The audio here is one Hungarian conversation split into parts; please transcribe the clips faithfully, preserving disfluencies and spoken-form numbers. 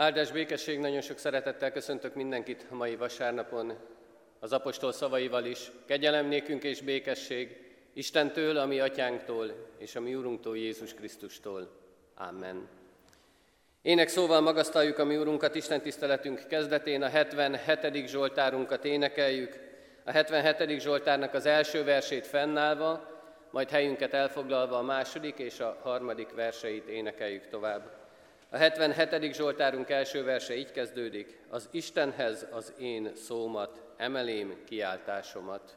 Áldás békesség, nagyon sok szeretettel köszöntök mindenkit mai vasárnapon az apostol szavaival is. Kegyelem nékünk és békesség Istentől, a mi atyánktól és a mi úrunktól, Jézus Krisztustól. Amen. Ének szóval magasztaljuk a mi úrunkat Isten tiszteletünk kezdetén, a hetvenhetedik zsoltárunkat énekeljük. A hetvenhetedik zsoltárnak az első versét fennállva, majd helyünket elfoglalva a második és a harmadik verseit énekeljük tovább. A hetvenhetedik zsoltárunk első verse így kezdődik: az Istenhez az én szómat, emelém kiáltásomat.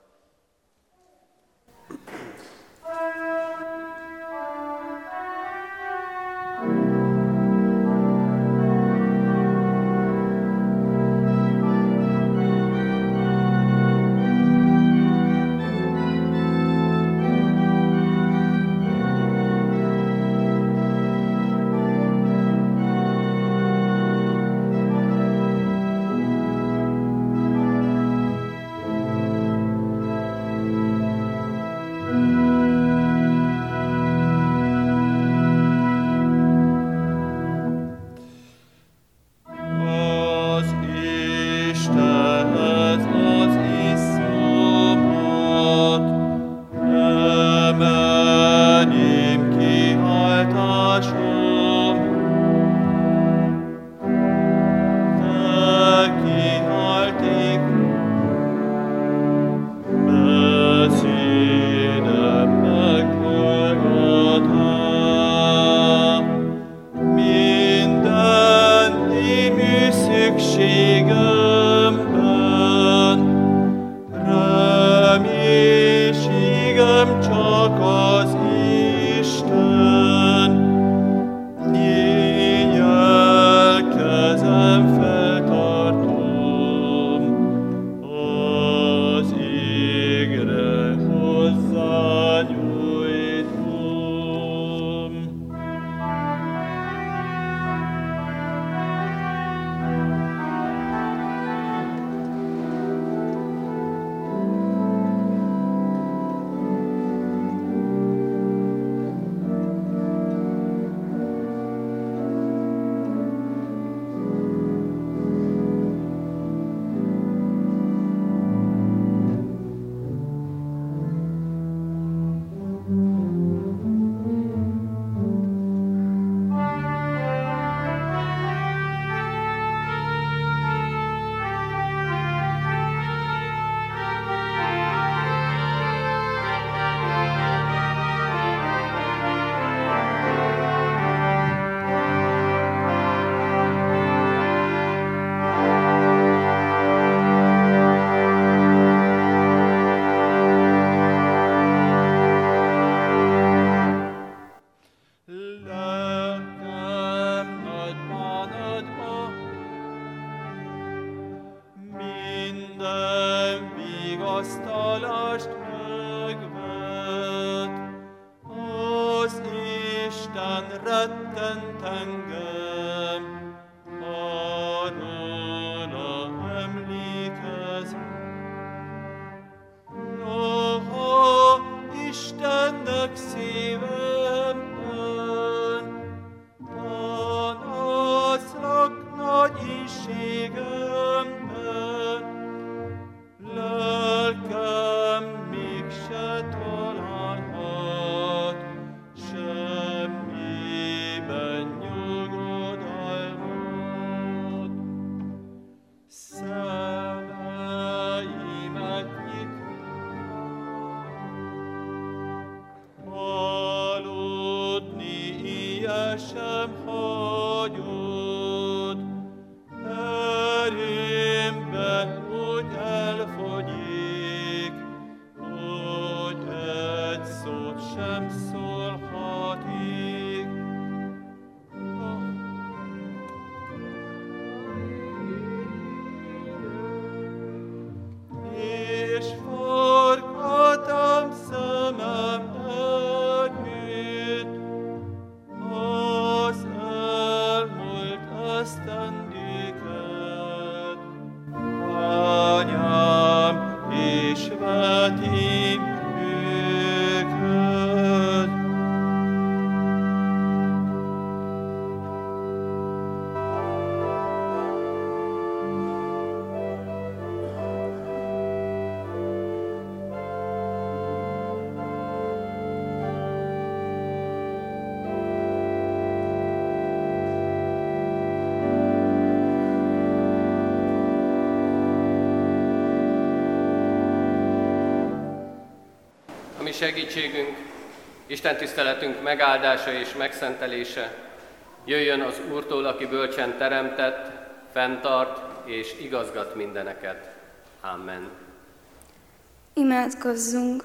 segítségünk, Isten tiszteletünk megáldása és megszentelése jöjjön az Úrtól, aki bölcsen teremtett, fenntart és igazgat mindeneket. Amen. Imádkozzunk!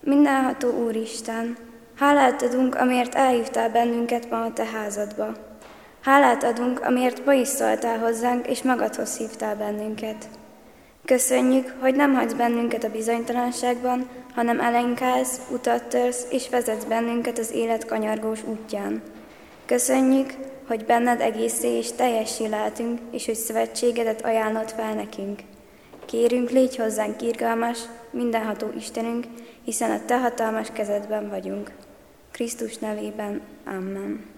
Mindenható Úristen, hálát adunk, amért elhívtál bennünket ma a Te házadba. Hálát adunk, amért ma is szóltál hozzánk, és magadhoz hívtál bennünket. Köszönjük, hogy nem hagysz bennünket a bizonytalanságban, hanem elenkálsz, utat törsz, és vezetsz bennünket az élet kanyargós útján. Köszönjük, hogy benned egészé és teljessé lehetünk, és hogy szövetségedet ajánlod fel nekünk. Kérünk, légy hozzánk irgalmas, mindenható Istenünk, hiszen a Te hatalmas kezedben vagyunk. Krisztus nevében. Amen.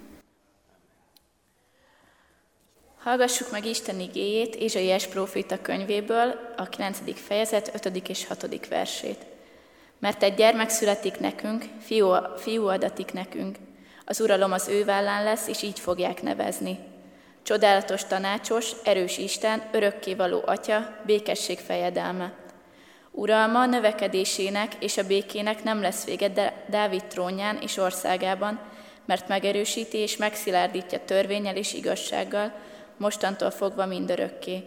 Hallgassuk meg Isten igéjét Ézsaiás próféta könyvéből, a kilencedik fejezet ötödik és hatodik versét. Mert egy gyermek születik nekünk, fiú, fiú adatik nekünk. Az uralom az ő vállán lesz, és így fogják nevezni. Csodálatos tanácsos, erős Isten, örökkévaló Atya, békesség fejedelme. Uralma növekedésének és a békének nem lesz vége Dávid trónján és országában, mert megerősíti és megszilárdítja törvénnyel és igazsággal, mostantól fogva mindörökké.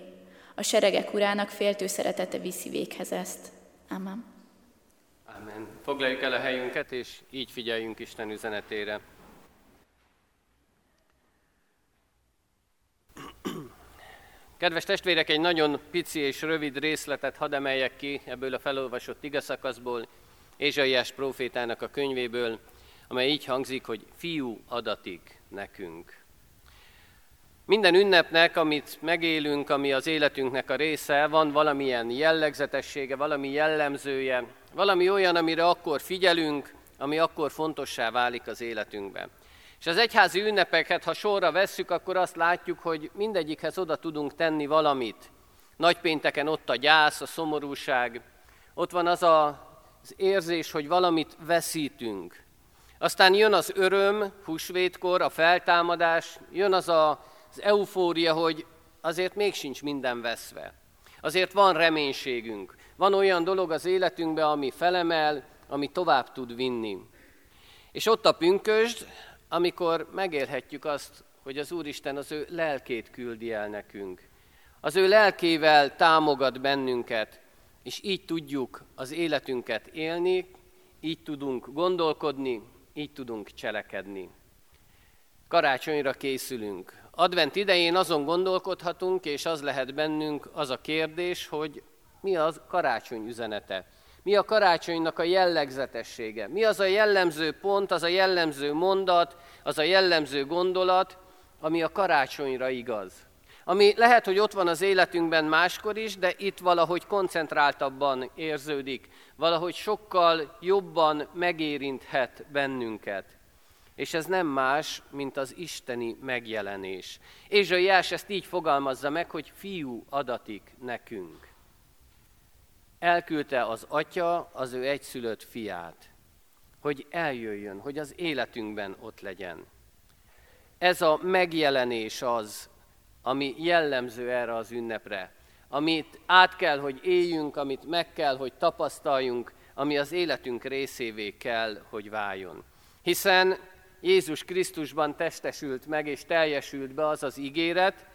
A seregek urának féltő szeretete viszi véghez ezt. Amen. Amen. Foglaljuk el a helyünket, és így figyeljünk Isten üzenetére. Kedves testvérek, egy nagyon pici és rövid részletet hadd emeljek ki ebből a felolvasott igeszakaszból, Ézsaiás prófétának a könyvéből, amely így hangzik, hogy fiú adatik nekünk. Minden ünnepnek, amit megélünk, ami az életünknek a része, van valamilyen jellegzetessége, valami jellemzője, valami olyan, amire akkor figyelünk, ami akkor fontossá válik az életünkben. És az egyházi ünnepeket, ha sorra vesszük, akkor azt látjuk, hogy mindegyikhez oda tudunk tenni valamit. Nagypénteken ott a gyász, a szomorúság, ott van az a, az érzés, hogy valamit veszítünk. Aztán jön az öröm, húsvétkor, a feltámadás, jön az a az eufória, hogy azért még sincs minden veszve. Azért van reménységünk. Van olyan dolog az életünkben, ami felemel, ami tovább tud vinni. És ott a pünkösd, amikor megélhetjük azt, hogy az Úristen az ő lelkét küldi el nekünk. Az ő lelkével támogat bennünket, és így tudjuk az életünket élni, így tudunk gondolkodni, így tudunk cselekedni. Karácsonyra készülünk. Advent idején azon gondolkodhatunk, és az lehet bennünk az a kérdés, hogy mi az karácsony üzenete, mi a karácsonynak a jellegzetessége, mi az a jellemző pont, az a jellemző mondat, az a jellemző gondolat, ami a karácsonyra igaz. Ami lehet, hogy ott van az életünkben máskor is, de itt valahogy koncentráltabban érződik, valahogy sokkal jobban megérinthet bennünket. És ez nem más, mint az isteni megjelenés. Ézsaiás ezt így fogalmazza meg, hogy fiú adatik nekünk. Elküldte az Atya az ő egyszülött fiát, hogy eljöjjön, hogy az életünkben ott legyen. Ez a megjelenés az, ami jellemző erre az ünnepre, amit át kell, hogy éljünk, amit meg kell, hogy tapasztaljunk, ami az életünk részévé kell, hogy váljon. Hiszen Jézus Krisztusban testesült meg és teljesült be az az ígéret,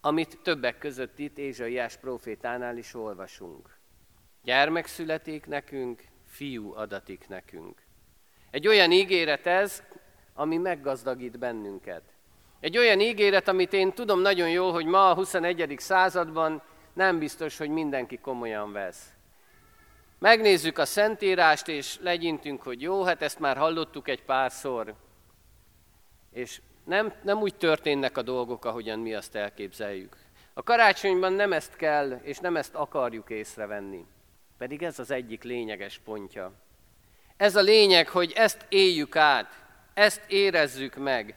amit többek között itt Ézsaiás prófétánál is olvasunk. Gyermek születik nekünk, fiú adatik nekünk. Egy olyan ígéret ez, ami meggazdagít bennünket. Egy olyan ígéret, amit én tudom nagyon jól, hogy ma a huszonegyedik században nem biztos, hogy mindenki komolyan vesz. Megnézzük a Szentírást, és legyintünk, hogy jó, hát ezt már hallottuk egy párszor. És nem, nem úgy történnek a dolgok, ahogyan mi azt elképzeljük. A karácsonyban nem ezt kell, és nem ezt akarjuk észrevenni. Pedig ez az egyik lényeges pontja. Ez a lényeg, hogy ezt éljük át, ezt érezzük meg,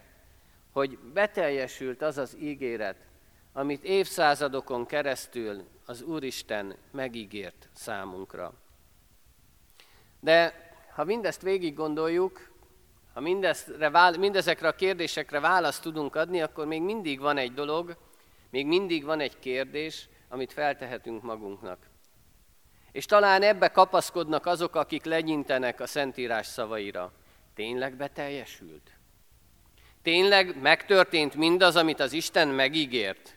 hogy beteljesült az az ígéret, amit évszázadokon keresztül az Úristen megígért számunkra. De ha mindezt végig gondoljuk, ha mindezekre a kérdésekre választ tudunk adni, akkor még mindig van egy dolog, még mindig van egy kérdés, amit feltehetünk magunknak. És talán ebbe kapaszkodnak azok, akik legyintenek a Szentírás szavaira. Tényleg beteljesült? Tényleg megtörtént mindaz, amit az Isten megígért?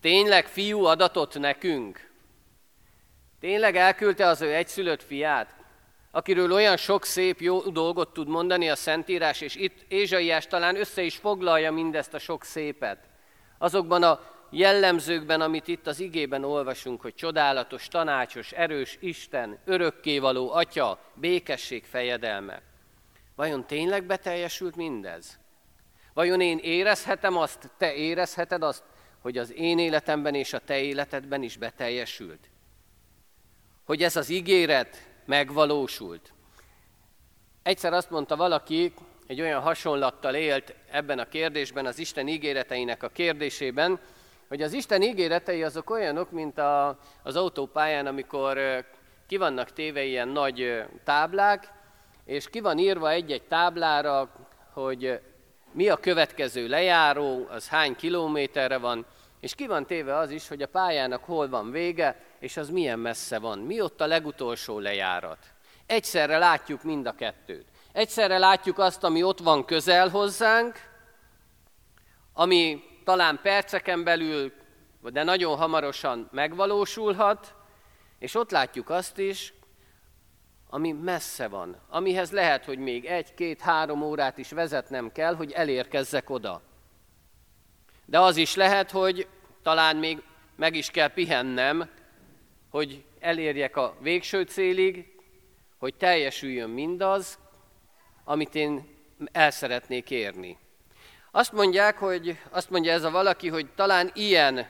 Tényleg fiú adatott nekünk? Tényleg elküldte az ő egyszülött fiát, akiről olyan sok szép jó dolgot tud mondani a Szentírás, és itt Ézsaiás talán össze is foglalja mindezt a sok szépet. Azokban a jellemzőkben, amit itt az igében olvasunk, hogy csodálatos, tanácsos, erős Isten, örökkévaló Atya, békesség fejedelme. Vajon tényleg beteljesült mindez? Vajon én érezhetem azt, te érezheted azt, hogy az én életemben és a te életedben is beteljesült? Hogy ez az ígéret megvalósult? Egyszer azt mondta valaki, egy olyan hasonlattal élt ebben a kérdésben, az Isten ígéreteinek a kérdésében, hogy az Isten ígéretei azok olyanok, mint a, az autópályán, amikor ki vannak téve ilyen nagy táblák, és ki van írva egy-egy táblára, hogy mi a következő lejáró, az hány kilométerre van, és ki van téve az is, hogy a pályának hol van vége, és az milyen messze van, mi ott a legutolsó lejárat. Egyszerre látjuk mind a kettőt. Egyszerre látjuk azt, ami ott van közel hozzánk, ami talán perceken belül, de nagyon hamarosan megvalósulhat, és ott látjuk azt is, ami messze van, amihez lehet, hogy még egy-két-három órát is vezetnem kell, hogy elérkezzek oda. De az is lehet, hogy talán még meg is kell pihennem, hogy elérjek a végső célig, hogy teljesüljön mindaz, amit én el szeretnék érni. Azt mondják, hogy, azt mondja ez a valaki, hogy talán ilyen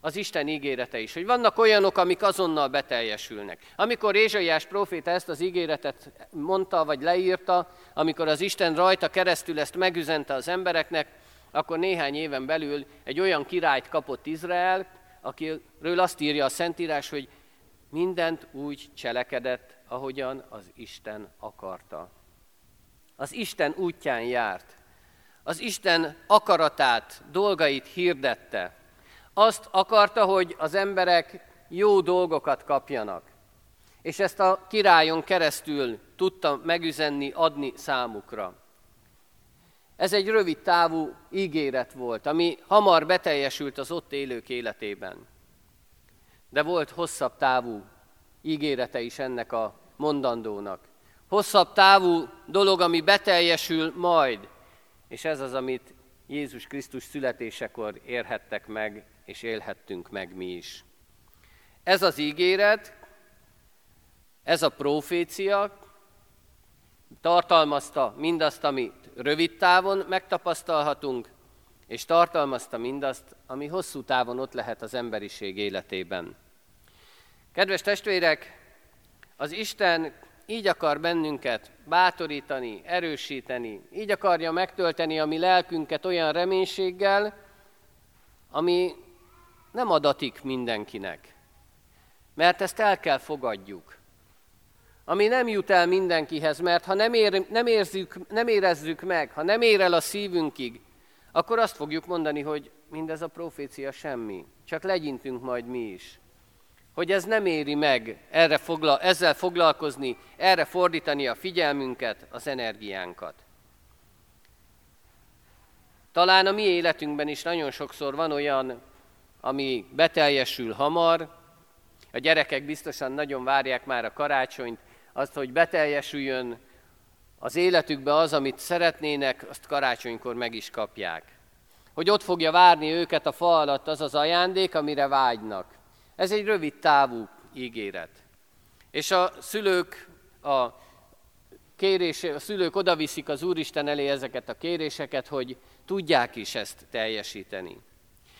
az Isten ígérete is, hogy vannak olyanok, amik azonnal beteljesülnek. Amikor Ézsaiás próféta ezt az ígéretet mondta, vagy leírta, amikor az Isten rajta keresztül ezt megüzente az embereknek, akkor néhány éven belül egy olyan királyt kapott Izrael, akiről azt írja a Szentírás, hogy mindent úgy cselekedett, ahogyan az Isten akarta. Az Isten útján járt. Az Isten akaratát, dolgait hirdette. Azt akarta, hogy az emberek jó dolgokat kapjanak. És ezt a királyon keresztül tudta megüzenni, adni számukra. Ez egy rövid távú ígéret volt, ami hamar beteljesült az ott élők életében. De volt hosszabb távú ígérete is ennek a mondandónak. Hosszabb távú dolog, ami beteljesül majd. És ez az, amit Jézus Krisztus születésekor érhettek meg, és élhettünk meg mi is. Ez az ígéret, ez a profécia tartalmazta mindazt, amit rövid távon megtapasztalhatunk, és tartalmazta mindazt, ami hosszú távon ott lehet az emberiség életében. Kedves testvérek, az Isten így akar bennünket bátorítani, erősíteni, így akarja megtölteni a mi lelkünket olyan reménységgel, ami nem adatik mindenkinek, mert ezt el kell fogadjuk. Ami nem jut el mindenkihez, mert ha nem, ér, nem, érzük, nem érezzük meg, ha nem ér el a szívünkig, akkor azt fogjuk mondani, hogy mindez a profécia semmi, csak legyintünk majd mi is. Hogy ez nem éri meg erre fogla, ezzel foglalkozni, erre fordítani a figyelmünket, az energiánkat. Talán a mi életünkben is nagyon sokszor van olyan, ami beteljesül hamar. A gyerekek biztosan nagyon várják már a karácsonyt, azt, hogy beteljesüljön az életükbe az, amit szeretnének, azt karácsonykor meg is kapják. Hogy ott fogja várni őket a fa alatt az az ajándék, amire vágynak. Ez egy rövid távú ígéret. És a szülők, a, kérése, a szülők odaviszik az Úristen elé ezeket a kéréseket, hogy tudják is ezt teljesíteni.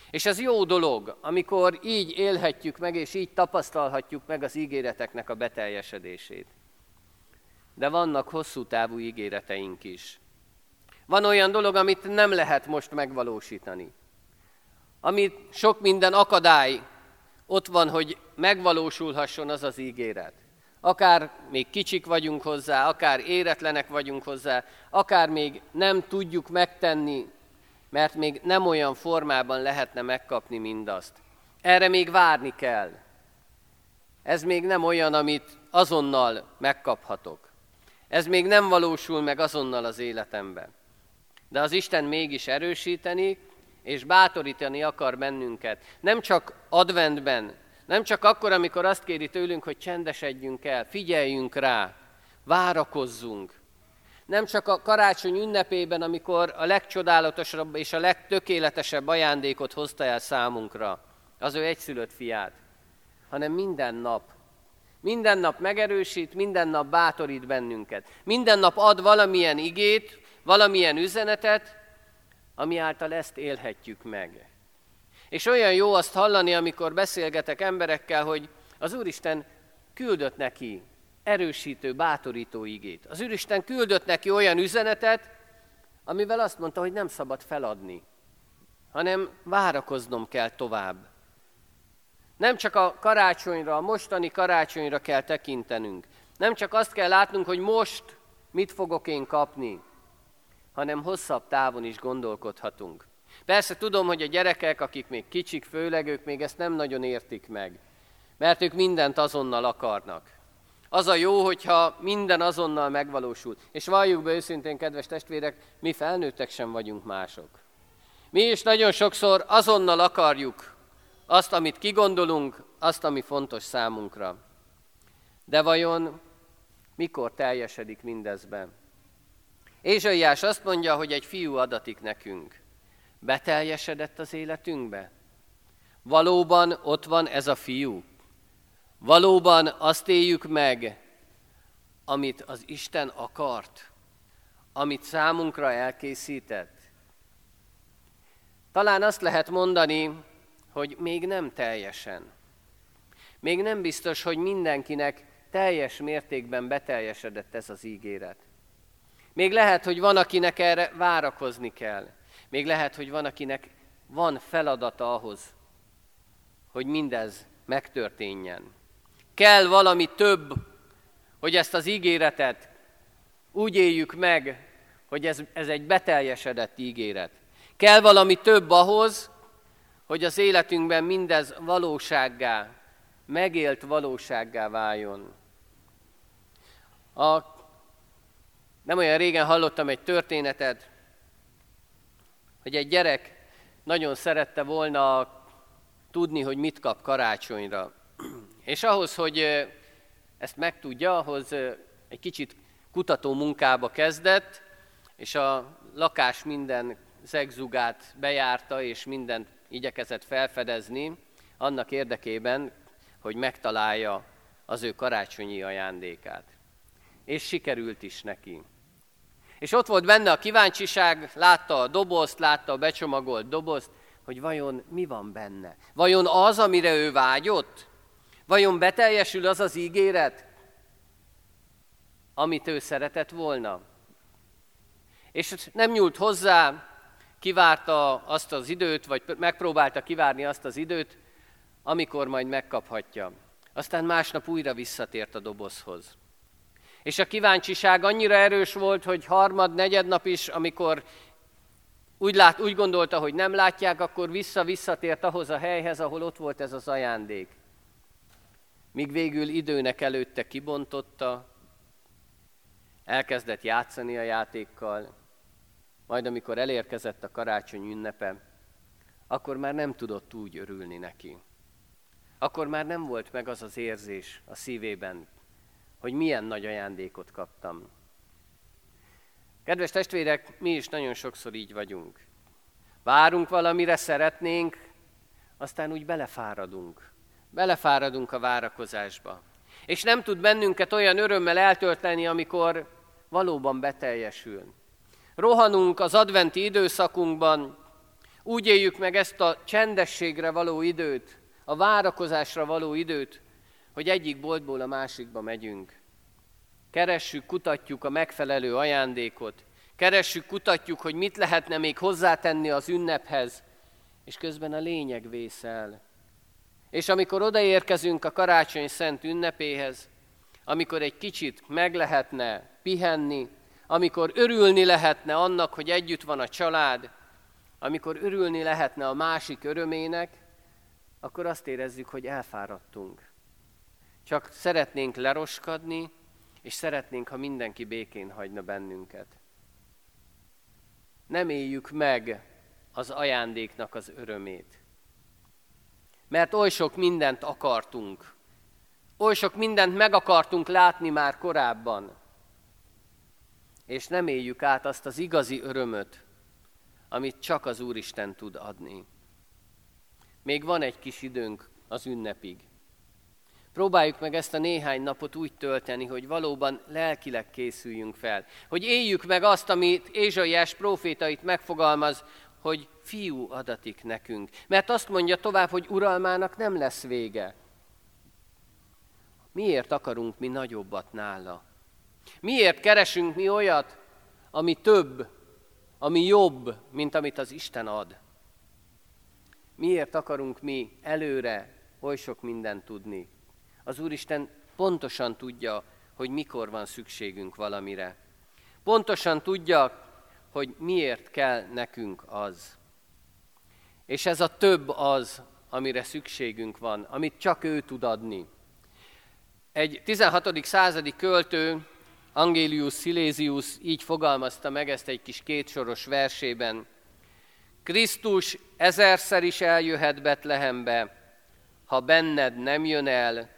És ez jó dolog, amikor így élhetjük meg, és így tapasztalhatjuk meg az ígéreteknek a beteljesedését. De vannak hosszú távú ígéreteink is. Van olyan dolog, amit nem lehet most megvalósítani. Amit sok minden akadály ott van, hogy megvalósulhasson az az ígéret. Akár még kicsik vagyunk hozzá, akár éretlenek vagyunk hozzá, akár még nem tudjuk megtenni, mert még nem olyan formában lehetne megkapni mindazt. Erre még várni kell. Ez még nem olyan, amit azonnal megkaphatok. Ez még nem valósul meg azonnal az életemben. De az Isten mégis erősíteni és bátorítani akar bennünket. Nem csak adventben, nem csak akkor, amikor azt kéri tőlünk, hogy csendesedjünk el, figyeljünk rá, várakozzunk. Nem csak a karácsony ünnepében, amikor a legcsodálatosabb és a legtökéletesebb ajándékot hozta el számunkra, az ő egyszülött fiát, hanem minden nap. Minden nap megerősít, minden nap bátorít bennünket. Minden nap ad valamilyen igét, valamilyen üzenetet, ami által ezt élhetjük meg. És olyan jó azt hallani, amikor beszélgetek emberekkel, hogy az Úristen küldött neki erősítő, bátorító igét. Az Úristen küldött neki olyan üzenetet, amivel azt mondta, hogy nem szabad feladni, hanem várakoznom kell tovább. Nem csak a karácsonyra, a mostani karácsonyra kell tekintenünk. Nem csak azt kell látnunk, hogy most mit fogok én kapni, hanem hosszabb távon is gondolkodhatunk. Persze tudom, hogy a gyerekek, akik még kicsik, főleg ők még ezt nem nagyon értik meg, mert ők mindent azonnal akarnak. Az a jó, hogyha minden azonnal megvalósul. És valljuk be őszintén, kedves testvérek, mi felnőttek sem vagyunk mások. Mi is nagyon sokszor azonnal akarjuk azt, amit kigondolunk, azt, ami fontos számunkra. De vajon mikor teljesedik mindezben? Ézsaiás azt mondja, hogy egy fiú adatik nekünk. Beteljesedett az életünkbe? Valóban ott van ez a fiú? Valóban azt éljük meg, amit az Isten akart, amit számunkra elkészített? Talán azt lehet mondani, hogy még nem teljesen. Még nem biztos, hogy mindenkinek teljes mértékben beteljesedett ez az ígéret. Még lehet, hogy van, akinek erre várakozni kell. Még lehet, hogy van, akinek van feladata ahhoz, hogy mindez megtörténjen. Kell valami több, hogy ezt az ígéretet úgy éljük meg, hogy ez, ez egy beteljesedett ígéret. Kell valami több ahhoz, hogy az életünkben mindez valósággá, megélt valósággá váljon. A, nem olyan régen hallottam egy történetet, hogy egy gyerek nagyon szerette volna tudni, hogy mit kap karácsonyra. És ahhoz, hogy ezt megtudja, ahhoz egy kicsit kutató munkába kezdett, és a lakás minden zegzugát bejárta, és mindent igyekezett felfedezni annak érdekében, hogy megtalálja az ő karácsonyi ajándékát. És sikerült is neki. És ott volt benne a kíváncsiság, látta a dobozt, látta a becsomagolt dobozt, hogy vajon mi van benne. Vajon az, amire ő vágyott? Vajon beteljesül az az ígéret, amit ő szeretett volna? És nem nyúlt hozzá, kivárta azt az időt, vagy megpróbálta kivárni azt az időt, amikor majd megkaphatja. Aztán másnap újra visszatért a dobozhoz. És a kíváncsiság annyira erős volt, hogy harmad, negyed nap is, amikor úgy, lát, úgy gondolta, hogy nem látják, akkor vissza-visszatért ahhoz a helyhez, ahol ott volt ez az ajándék. Míg végül időnek előtte kibontotta, elkezdett játszani a játékkal, majd amikor elérkezett a karácsony ünnepe, akkor már nem tudott úgy örülni neki. Akkor már nem volt meg az az érzés a szívében, hogy milyen nagy ajándékot kaptam. Kedves testvérek, mi is nagyon sokszor így vagyunk. Várunk valamire, szeretnénk, aztán úgy belefáradunk. Belefáradunk a várakozásba. És nem tud bennünket olyan örömmel eltölteni, amikor valóban beteljesül. Rohanunk az adventi időszakunkban, úgy éljük meg ezt a csendességre való időt, a várakozásra való időt, hogy egyik boltból a másikba megyünk. Keressük, kutatjuk a megfelelő ajándékot, keressük, kutatjuk, hogy mit lehetne még hozzátenni az ünnephez, és közben a lényeg vészel. És amikor odaérkezünk a karácsony szent ünnepéhez, amikor egy kicsit meg lehetne pihenni, amikor örülni lehetne annak, hogy együtt van a család, amikor örülni lehetne a másik örömének, akkor azt érezzük, hogy elfáradtunk. Csak szeretnénk leroskadni, és szeretnénk, ha mindenki békén hagyna bennünket. Nem éljük meg az ajándéknak az örömét. Mert oly sok mindent akartunk. Oly sok mindent meg akartunk látni már korábban. És nem éljük át azt az igazi örömöt, amit csak az Úristen tud adni. Még van egy kis időnk az ünnepig. Próbáljuk meg ezt a néhány napot úgy tölteni, hogy valóban lelkileg készüljünk fel. Hogy éljük meg azt, amit Ézsaiás próféta itt megfogalmaz, hogy fiú adatik nekünk. Mert azt mondja tovább, hogy uralmának nem lesz vége. Miért akarunk mi nagyobbat nála? Miért keresünk mi olyat, ami több, ami jobb, mint amit az Isten ad? Miért akarunk mi előre oly sok mindent tudni? Az Úristen pontosan tudja, hogy mikor van szükségünk valamire. Pontosan tudja, hogy miért kell nekünk az. És ez a több az, amire szükségünk van, amit csak ő tud adni. Egy tizenhatodik századi költő, Angelus Silesius így fogalmazta meg ezt egy kis kétsoros versében. Krisztus ezerszer is eljöhet Betlehembe, ha benned nem jön el,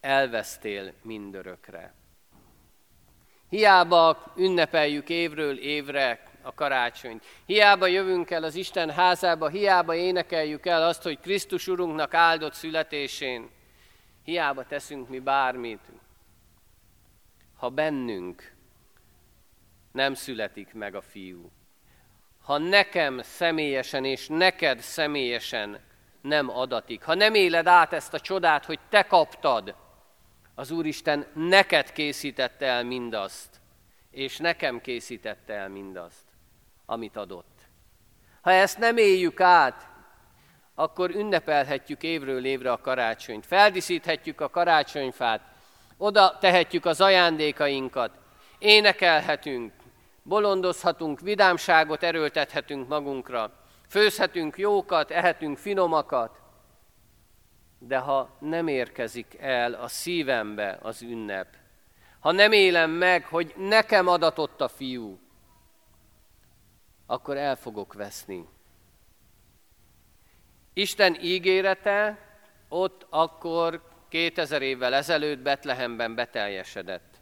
elvesztél mindörökre. Hiába ünnepeljük évről évre a karácsonyt, hiába jövünk el az Isten házába, hiába énekeljük el azt, hogy Krisztus Urunknak áldott születésén, hiába teszünk mi bármit, ha bennünk nem születik meg a fiú, ha nekem személyesen és neked személyesen nem adatik, ha nem éled át ezt a csodát, hogy te kaptad, az Úristen neked készítette el mindazt, és nekem készítette el mindazt, amit adott. Ha ezt nem éljük át, akkor ünnepelhetjük évről évre a karácsonyt, feldíszíthetjük a karácsonyfát, oda tehetjük az ajándékainkat, énekelhetünk, bolondozhatunk, vidámságot erőltethetünk magunkra, főzhetünk jókat, ehetünk finomakat, de ha nem érkezik el a szívembe az ünnep, ha nem élem meg, hogy nekem adatott a fiú, akkor el fogok veszni. Isten ígérete ott akkor kétezer évvel ezelőtt Betlehemben beteljesedett.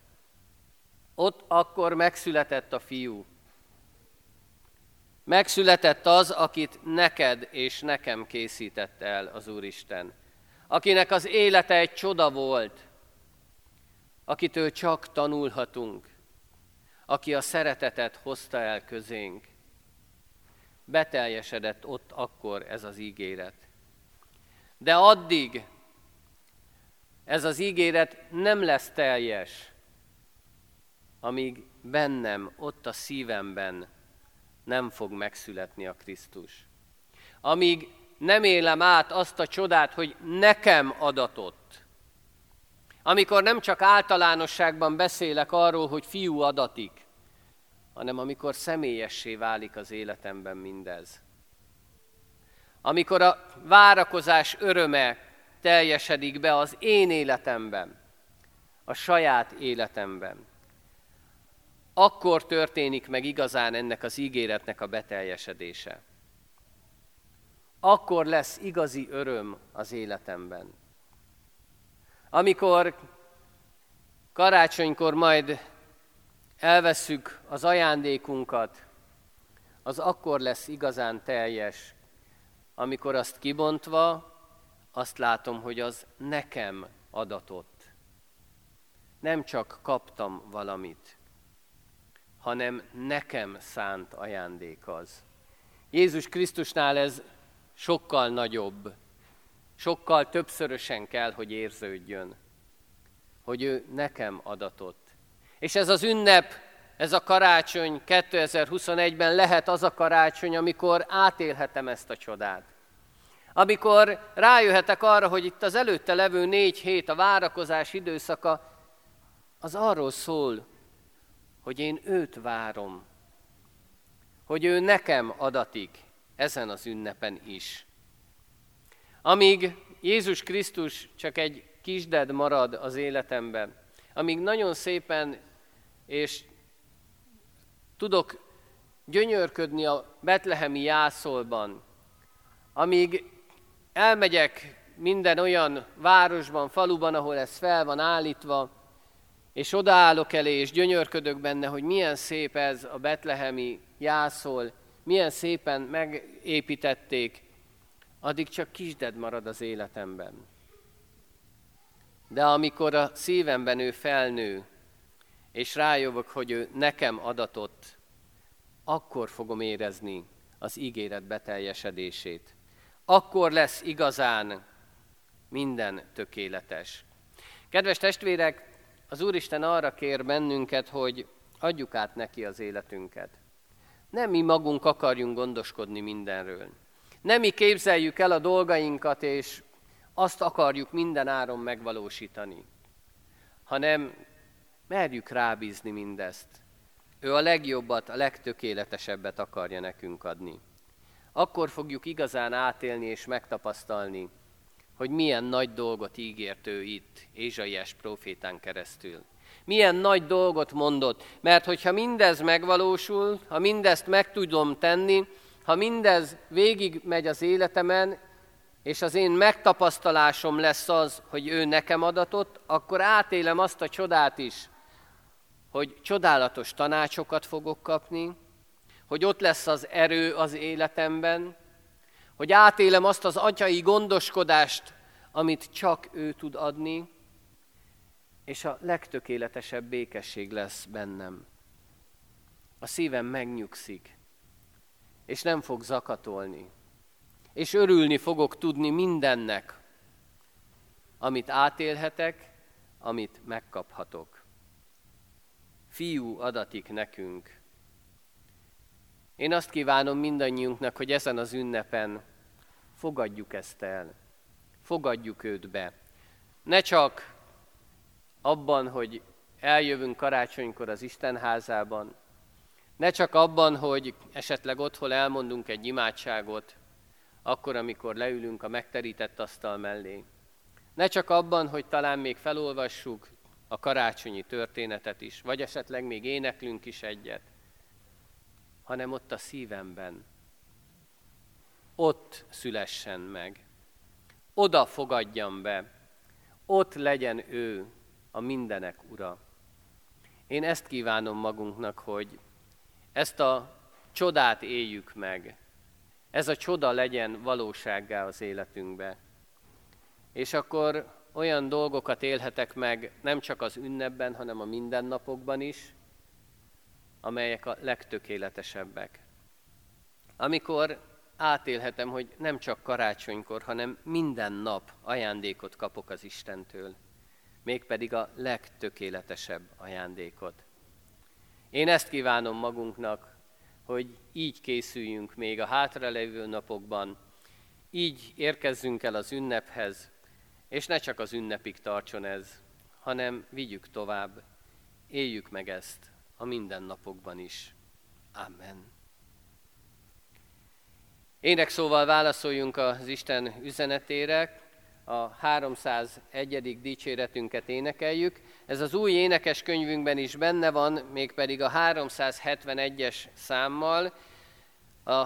Ott akkor megszületett a fiú. Megszületett az, akit neked és nekem készített el az Úristen. Akinek az élete egy csoda volt. Akitől csak tanulhatunk. Aki a szeretetet hozta el közénk. Beteljesedett ott akkor ez az ígéret. De addig ez az ígéret nem lesz teljes, amíg bennem, ott a szívemben nem fog megszületni a Krisztus. Amíg nem élem át azt a csodát, hogy nekem adatott. Amikor nem csak általánosságban beszélek arról, hogy fiú adatik, hanem amikor személyessé válik az életemben mindez. Amikor a várakozás öröme teljesedik be az én életemben, a saját életemben. Akkor történik meg igazán ennek az ígéretnek a beteljesedése. Akkor lesz igazi öröm az életemben. Amikor karácsonykor majd elvesszük az ajándékunkat, az akkor lesz igazán teljes, amikor azt kibontva, azt látom, hogy az nekem adatott. Nem csak kaptam valamit, hanem nekem szánt ajándék az. Jézus Krisztusnál ez sokkal nagyobb, sokkal többszörösen kell, hogy érződjön, hogy ő nekem adatott. És ez az ünnep, ez a karácsony kétezer-huszonegyben lehet az a karácsony, amikor átélhetem ezt a csodát. Amikor rájöhetek arra, hogy itt az előtte levő négy hét, a várakozás időszaka, az arról szól, hogy én őt várom, hogy ő nekem adatik ezen az ünnepen is. Amíg Jézus Krisztus csak egy kisded marad az életemben. Amíg nagyon szépen, és tudok gyönyörködni a betlehemi jászolban, amíg elmegyek minden olyan városban, faluban, ahol ez fel van állítva, és odaállok elé, és gyönyörködök benne, hogy milyen szép ez a betlehemi jászol, milyen szépen megépítették, addig csak kisded marad az életemben. De amikor a szívemben ő felnő, és rájövök, hogy ő nekem adatott, akkor fogom érezni az ígéret beteljesedését. Akkor lesz igazán minden tökéletes. Kedves testvérek, az Úristen arra kér bennünket, hogy adjuk át neki az életünket. Nem mi magunk akarjunk gondoskodni mindenről. Nem mi képzeljük el a dolgainkat, és azt akarjuk minden áron megvalósítani, hanem merjük rábízni mindezt. Ő a legjobbat, a legtökéletesebbet akarja nekünk adni. Akkor fogjuk igazán átélni és megtapasztalni, hogy milyen nagy dolgot ígért ő itt, Ézsaiás prófétán keresztül. Milyen nagy dolgot mondott, mert hogyha mindez megvalósul, ha mindezt meg tudom tenni, ha mindez végig megy az életemen, és az én megtapasztalásom lesz az, hogy ő nekem adatott, akkor átélem azt a csodát is, hogy csodálatos tanácsokat fogok kapni, hogy ott lesz az erő az életemben, hogy átélem azt az atyai gondoskodást, amit csak ő tud adni, és a legtökéletesebb békesség lesz bennem. A szívem megnyugszik, és nem fog zakatolni, és örülni fogok tudni mindennek, amit átélhetek, amit megkaphatok. Fiú adatik nekünk. Én azt kívánom mindannyiunknak, hogy ezen az ünnepen fogadjuk ezt el, fogadjuk őt be. Ne csak abban, hogy eljövünk karácsonykor az Istenházában, ne csak abban, hogy esetleg otthon elmondunk egy imádságot, akkor, amikor leülünk a megterített asztal mellé. Ne csak abban, hogy talán még felolvassuk a karácsonyi történetet is, vagy esetleg még éneklünk is egyet, hanem ott a szívemben. Ott szülessen meg. Oda fogadjam be. Ott legyen ő, a mindenek ura. Én ezt kívánom magunknak, hogy ezt a csodát éljük meg. Ez a csoda legyen valósággá az életünkbe. És akkor olyan dolgokat élhetek meg nem csak az ünnepben, hanem a mindennapokban is, amelyek a legtökéletesebbek. Amikor átélhetem, hogy nem csak karácsonykor, hanem minden nap ajándékot kapok az Istentől, mégpedig a legtökéletesebb ajándékot. Én ezt kívánom magunknak, hogy így készüljünk még a hátralévő napokban, így érkezzünk el az ünnephez, és ne csak az ünnepig tartson ez, hanem vigyük tovább, éljük meg ezt a mindennapokban is. Amen. Énekszóval válaszoljunk az Isten üzenetére, a háromszázegyedik dicséretünket énekeljük. Ez az új énekeskönyvünkben is benne van, mégpedig a háromszázhetvenegyes számmal, a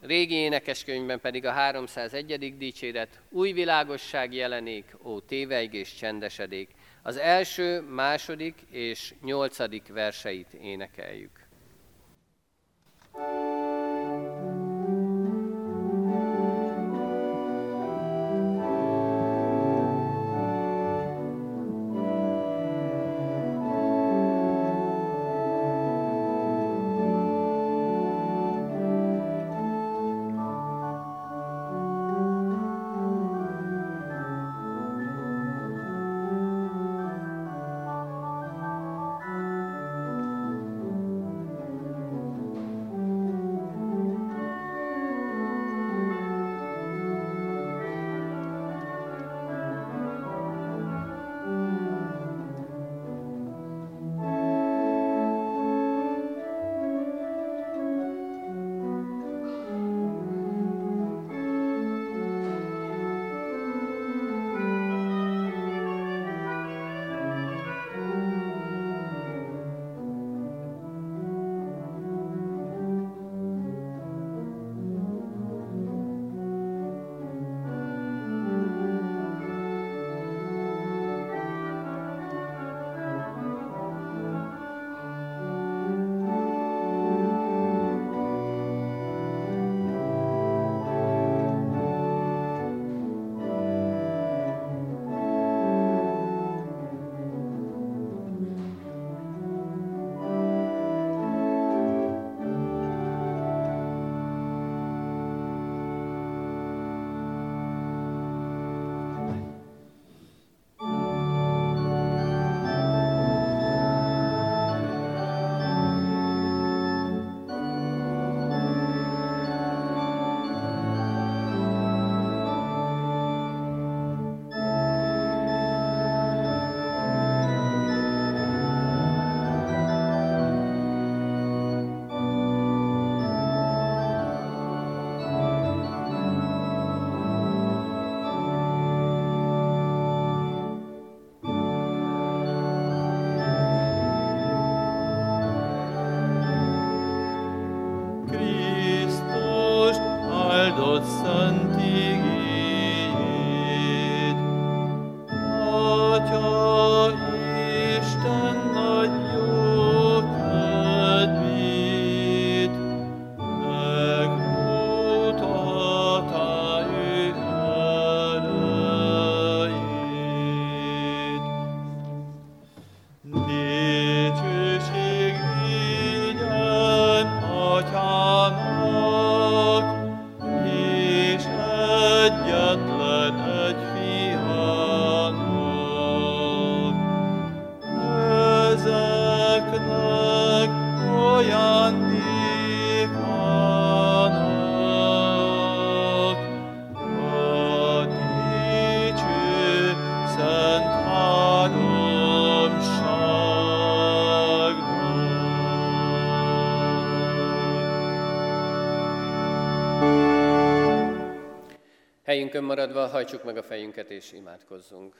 régi énekeskönyvben pedig a háromszázegyedik dicséret, új világosság jelenik, ó tévejgés csendesedék. Az első, második és nyolcadik verseit énekeljük. Helyünkön maradva hajtsuk meg a fejünket és imádkozzunk.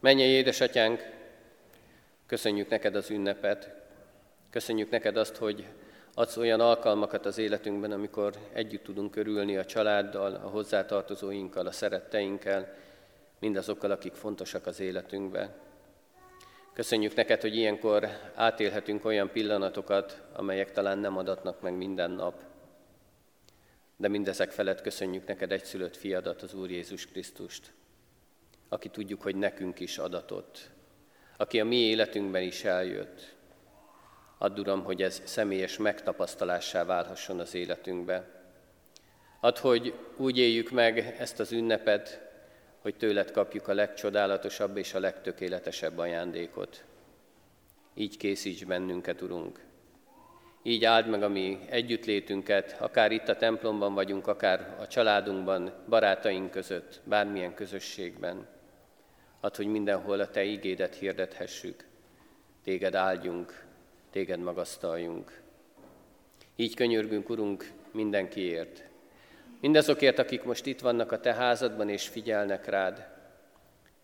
Mennyei édesatyánk, köszönjük neked az ünnepet, köszönjük neked azt, hogy adsz olyan alkalmakat az életünkben, amikor együtt tudunk körülni a családdal, a hozzátartozóinkkal, a szeretteinkkel, mindazokkal, akik fontosak az életünkben. Köszönjük neked, hogy ilyenkor átélhetünk olyan pillanatokat, amelyek talán nem adatnak meg minden nap. De mindezek felett köszönjük neked egyszülött fiadat, az Úr Jézus Krisztust, aki tudjuk, hogy nekünk is adatott, aki a mi életünkben is eljött. Add, Uram, hogy ez személyes megtapasztalássá válhasson az életünkbe. Add, hogy úgy éljük meg ezt az ünnepet, hogy tőled kapjuk a legcsodálatosabb és a legtökéletesebb ajándékot. Így készíts bennünket, Urunk. Így áld meg a mi együttlétünket, akár itt a templomban vagyunk, akár a családunkban, barátaink között, bármilyen közösségben. Add, hogy mindenhol a te igédet hirdethessük, téged áldjunk, téged magasztaljunk. Így könyörgünk, Urunk, mindenkiért. Mindazokért, akik most itt vannak a te házadban és figyelnek rád,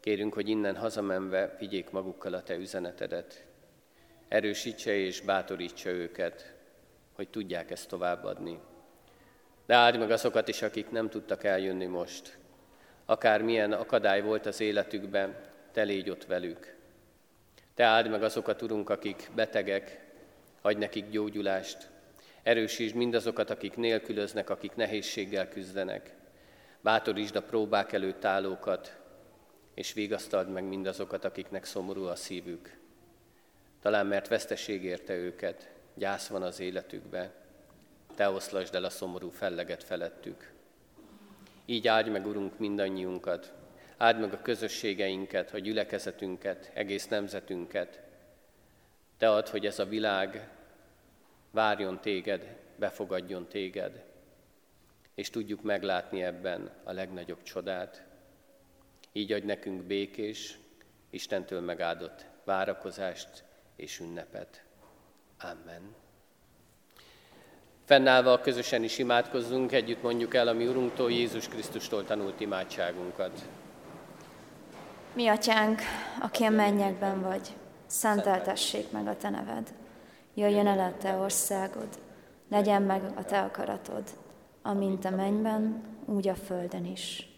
kérünk, hogy innen hazamenve vigyék magukkal a te üzenetedet. Erősítse és bátorítsa őket, hogy tudják ezt továbbadni. De áld meg azokat is, akik nem tudtak eljönni most. Akármilyen akadály volt az életükben, te légy ott velük. Te áld meg azokat, Urunk, akik betegek, adj nekik gyógyulást. Erősítsd mindazokat, akik nélkülöznek, akik nehézséggel küzdenek. Bátorítsd a próbák előtt állókat, és vigasztald meg mindazokat, akiknek szomorú a szívük. Talán mert veszteség érte őket, gyász van az életükbe. Te oszlasd el a szomorú felleget felettük. Így áld meg, Urunk, mindannyiunkat. Áld meg a közösségeinket, a gyülekezetünket, egész nemzetünket. Te add, hogy ez a világ várjon téged, befogadjon téged, és tudjuk meglátni ebben a legnagyobb csodát. Így adj nekünk békés, Istentől megáldott várakozást és ünnepet. Amen. Fennállva közösen is imádkozzunk, együtt mondjuk el a mi Urunktól, Jézus Krisztustól tanult imádságunkat. Mi atyánk, aki a mennyekben vagy, szenteltessék meg a te neved. Jöjjön el a te országod, legyen meg a te akaratod, amint a mennyben, úgy a földön is.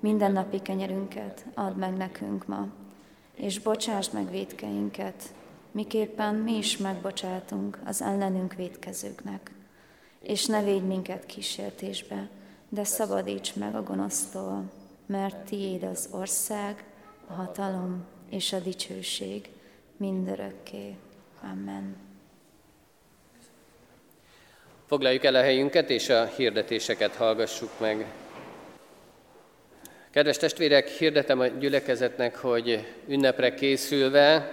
Minden napi kenyerünket add meg nekünk ma, és bocsásd meg vétkeinket, miképpen mi is megbocsátunk az ellenünk vétkezőknek. És ne védj minket kísértésbe, de szabadíts meg a gonosztól, mert tiéd az ország, a hatalom és a dicsőség mindörökké. Amen. Foglaljuk el a helyünket, és a hirdetéseket hallgassuk meg. Kedves testvérek, hirdetem a gyülekezetnek, hogy ünnepre készülve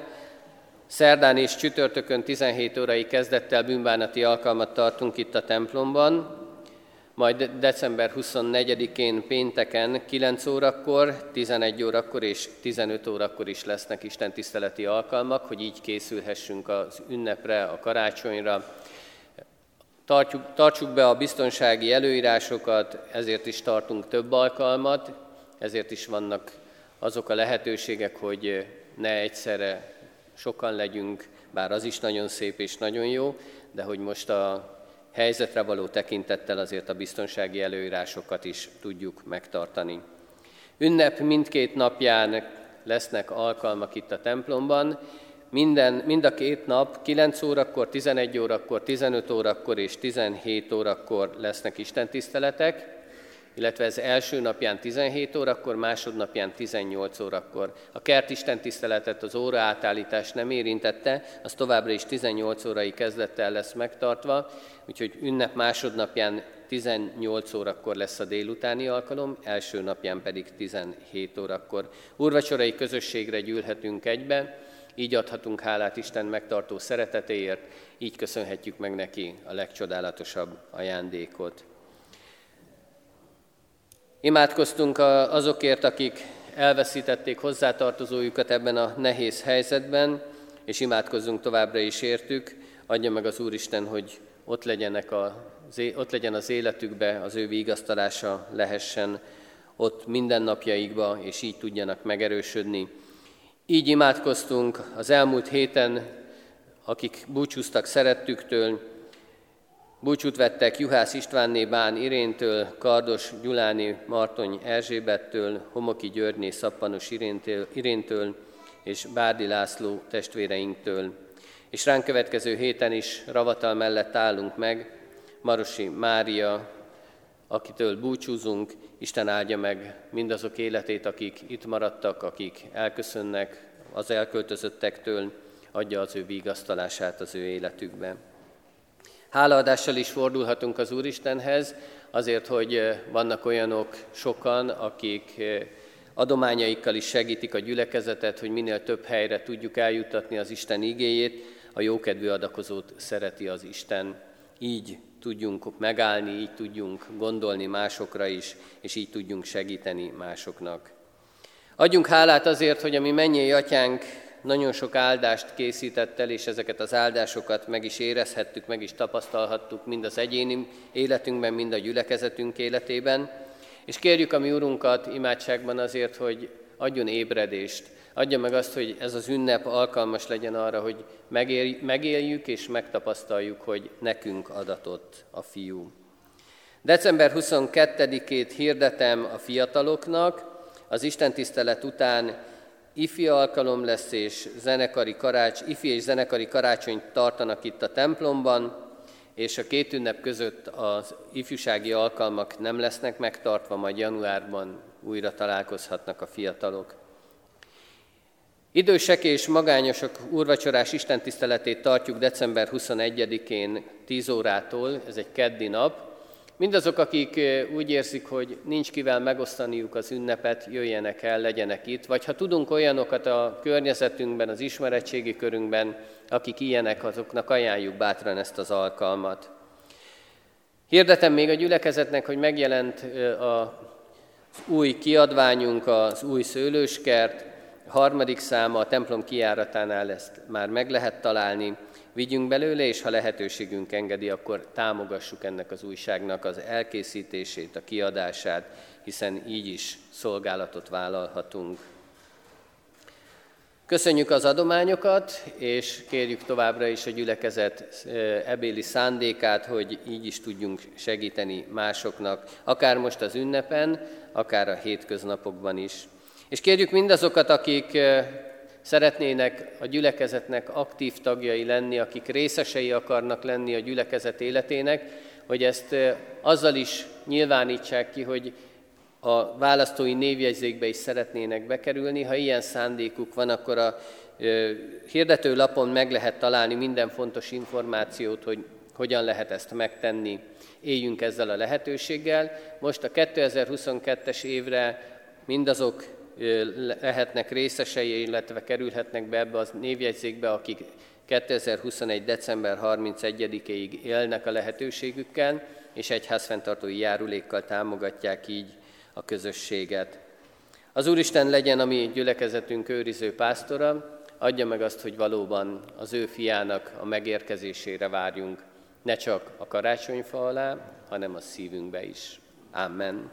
szerdán és csütörtökön tizenhét órai kezdettel bűnbánati alkalmat tartunk itt a templomban, majd december huszonnegyedikén pénteken kilenc órakor, tizenegy órakor és tizenöt órakor is lesznek istentiszteleti alkalmak, hogy így készülhessünk az ünnepre, a karácsonyra. Tartjuk, tartsuk be a biztonsági előírásokat, ezért is tartunk több alkalmat, ezért is vannak azok a lehetőségek, hogy ne egyszerre sokan legyünk, bár az is nagyon szép és nagyon jó, de hogy most a helyzetre való tekintettel azért a biztonsági előírásokat is tudjuk megtartani. Ünnep mindkét napján lesznek alkalmak itt a templomban. Minden, mind a két nap kilenc órakor, tizenegy órakor, tizenöt órakor és tizenhét órakor lesznek istentiszteletek, illetve ez első napján tizenhét órakor, másodnapján tizennyolc órakor. A kert istentiszteletet az óra átállítás nem érintette, az továbbra is tizennyolc órai kezdettel lesz megtartva, úgyhogy ünnep másodnapján tizennyolc órakor lesz a délutáni alkalom, első napján pedig tizenhét órakor. Úrvacsorai közösségre gyűlhetünk egybe, így adhatunk hálát Isten megtartó szeretetéért, így köszönhetjük meg neki a legcsodálatosabb ajándékot. Imádkoztunk azokért, akik elveszítették hozzátartozójukat ebben a nehéz helyzetben, és imádkozzunk továbbra is értük. Adja meg az Úristen, hogy ott legyenek az ott legyen az életükbe, az ő vigasztalása lehessen ott mindennapjaikba, és így tudjanak megerősödni. Így imádkoztunk az elmúlt héten, akik búcsúztak szerettüktől, búcsút vettek Juhász Istvánné Bán Iréntől, Kardos Gyuláné Martony Erzsébettől, Homoki Györgyné Szappanos Iréntől és Bárdi László testvéreinktől. És ránk következő héten is ravatal mellett állunk meg, Marosi Mária, akitől búcsúzunk, Isten áldja meg mindazok életét, akik itt maradtak, akik elköszönnek az elköltözöttektől, adja az ő vigasztalását az ő életükbe. Hálaadással is fordulhatunk az Úristenhez, azért, hogy vannak olyanok sokan, akik adományaikkal is segítik a gyülekezetet, hogy minél több helyre tudjuk eljuttatni az Isten igéjét, a jókedvű adakozót szereti az Isten. Így tudjunk megállni, így tudjunk gondolni másokra is, és így tudjunk segíteni másoknak. Adjunk hálát azért, hogy a mi mennyei Atyánk nagyon sok áldást készített el, és ezeket az áldásokat meg is érezhettük, meg is tapasztalhattuk mind az egyéni életünkben, mind a gyülekezetünk életében. És kérjük a mi Urunkat imádságban azért, hogy adjon ébredést, adja meg azt, hogy ez az ünnep alkalmas legyen arra, hogy megéljük és megtapasztaljuk, hogy nekünk adatott a Fiú. december huszonkettedikét hirdetem a fiataloknak, az istentisztelet után ifi alkalom lesz, és zenekari karács, ifi és zenekari karácsonyt tartanak itt a templomban, és a két ünnep között az ifjúsági alkalmak nem lesznek megtartva, majd januárban újra találkozhatnak a fiatalok. Idősek és magányosok úrvacsorás istentiszteletét tartjuk december huszonegyedikén tíz órától, ez egy keddi nap. Mindazok, akik úgy érzik, hogy nincs kivel megosztaniuk az ünnepet, jöjjenek el, legyenek itt. Vagy ha tudunk olyanokat a környezetünkben, az ismeretségi körünkben, akik ilyenek, azoknak ajánljuk bátran ezt az alkalmat. Hirdetem még a gyülekezetnek, hogy megjelent az új kiadványunk, az új szőlőskert. A harmadik száma a templom kijáratánál, ezt már meg lehet találni. Vigyünk belőle, és ha lehetőségünk engedi, akkor támogassuk ennek az újságnak az elkészítését, a kiadását, hiszen így is szolgálatot vállalhatunk. Köszönjük az adományokat, és kérjük továbbra is a gyülekezet ebéli szándékát, hogy így is tudjunk segíteni másoknak, akár most az ünnepen, akár a hétköznapokban is. És kérjük mindazokat, akik szeretnének a gyülekezetnek aktív tagjai lenni, akik részesei akarnak lenni a gyülekezet életének, hogy ezt azzal is nyilvánítsák ki, hogy a választói névjegyzékbe is szeretnének bekerülni. Ha ilyen szándékuk van, akkor a hirdetőlapon meg lehet találni minden fontos információt, hogy hogyan lehet ezt megtenni. Éljünk ezzel a lehetőséggel. Most a kétezer-huszonkettes évre mindazok lehetnek részesei, illetve kerülhetnek be ebbe a névjegyzékbe, akik kétezer-huszonegy. december harmincegyedikéig élnek a lehetőségükkel, és egyházfenntartói járulékkal támogatják így a közösséget. Az Úristen legyen a mi gyülekezetünk őriző pásztora, adja meg azt, hogy valóban az ő fiának a megérkezésére várjunk, ne csak a karácsonyfa alá, hanem a szívünkbe is. Amen.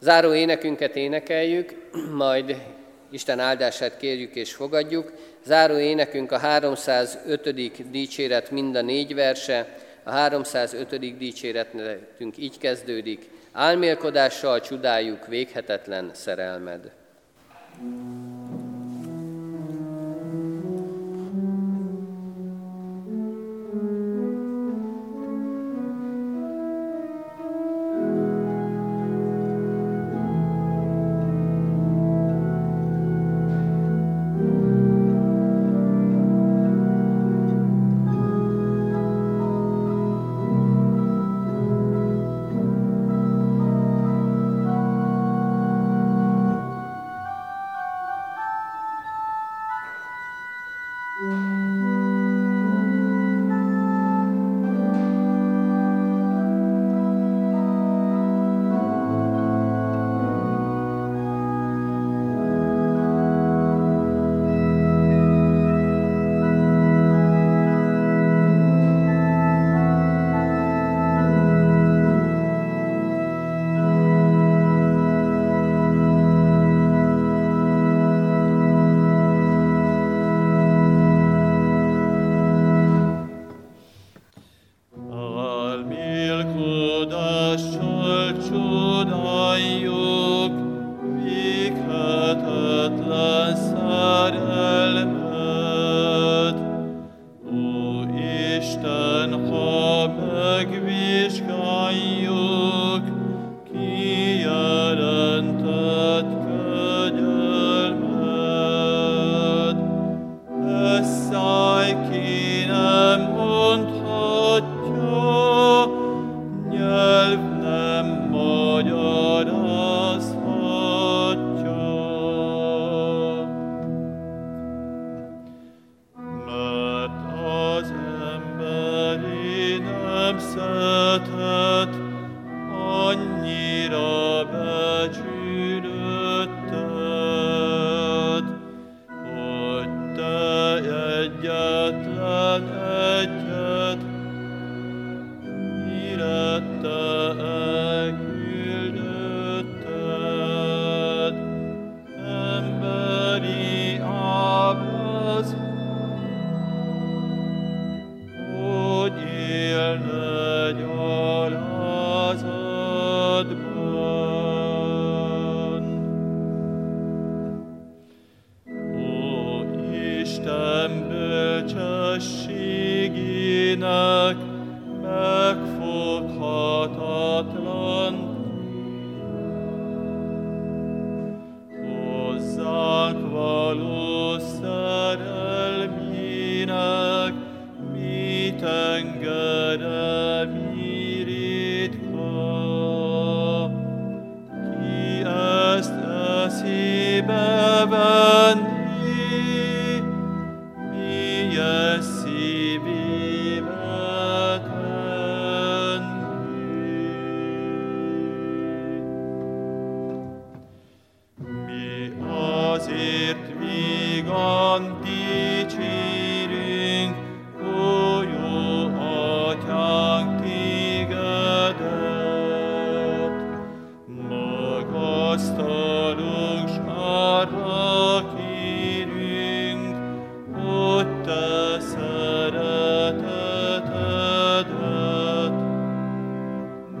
Záró énekünket énekeljük, majd Isten áldását kérjük és fogadjuk. Záró énekünk a háromszázötödik dicséret mind a négy verse. A háromszázötödik dicséretünk így kezdődik: álmélkodással csodáljuk véghetetlen szerelmed. Tudassal csodáljuk véghetetlen szerelmet. Ó Isten, ha megvizsgáljuk kijelentett kegyelmet, ezt száj ki nem mondhatja, nyelv nem magyarázhatja. Mert az emberi nemzetet annyira becsülötted, hogy te egyetlen egyet te elküldötted, emberi ábráz, hogy élne gyalázatban. Ó Isten bölcsességének megfoghatatlan hozzánk való szerelmének mi tengere, mi ritka. Ki ezt eszébe venni, mi eszébe. Azért vígan dicsérünk, ó jó Atyánk, Tégedet. Magasztalunk, s arra kérünk, hogy te szeretetedet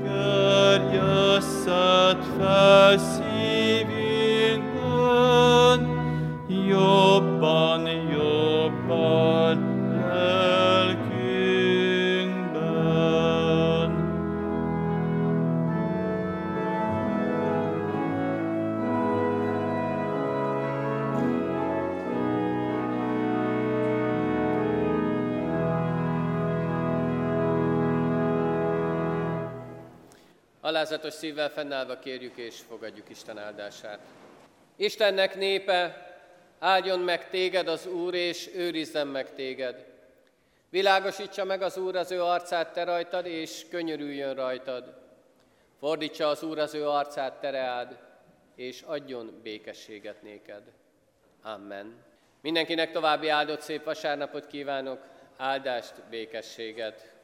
gerjesszed fel szívünkön, jobban, jobban lelkünkben. Alázatos szívvel fennállva kérjük és fogadjuk Isten áldását. Istennek népe, áldjon meg téged az Úr, és őrizzen meg téged. Világosítsa meg az Úr az ő arcát te rajtad, és könyörüljön rajtad. Fordítsa az Úr az ő arcát te reád, és adjon békességet néked. Amen. Mindenkinek további áldott szép vasárnapot kívánok, áldást, békességet.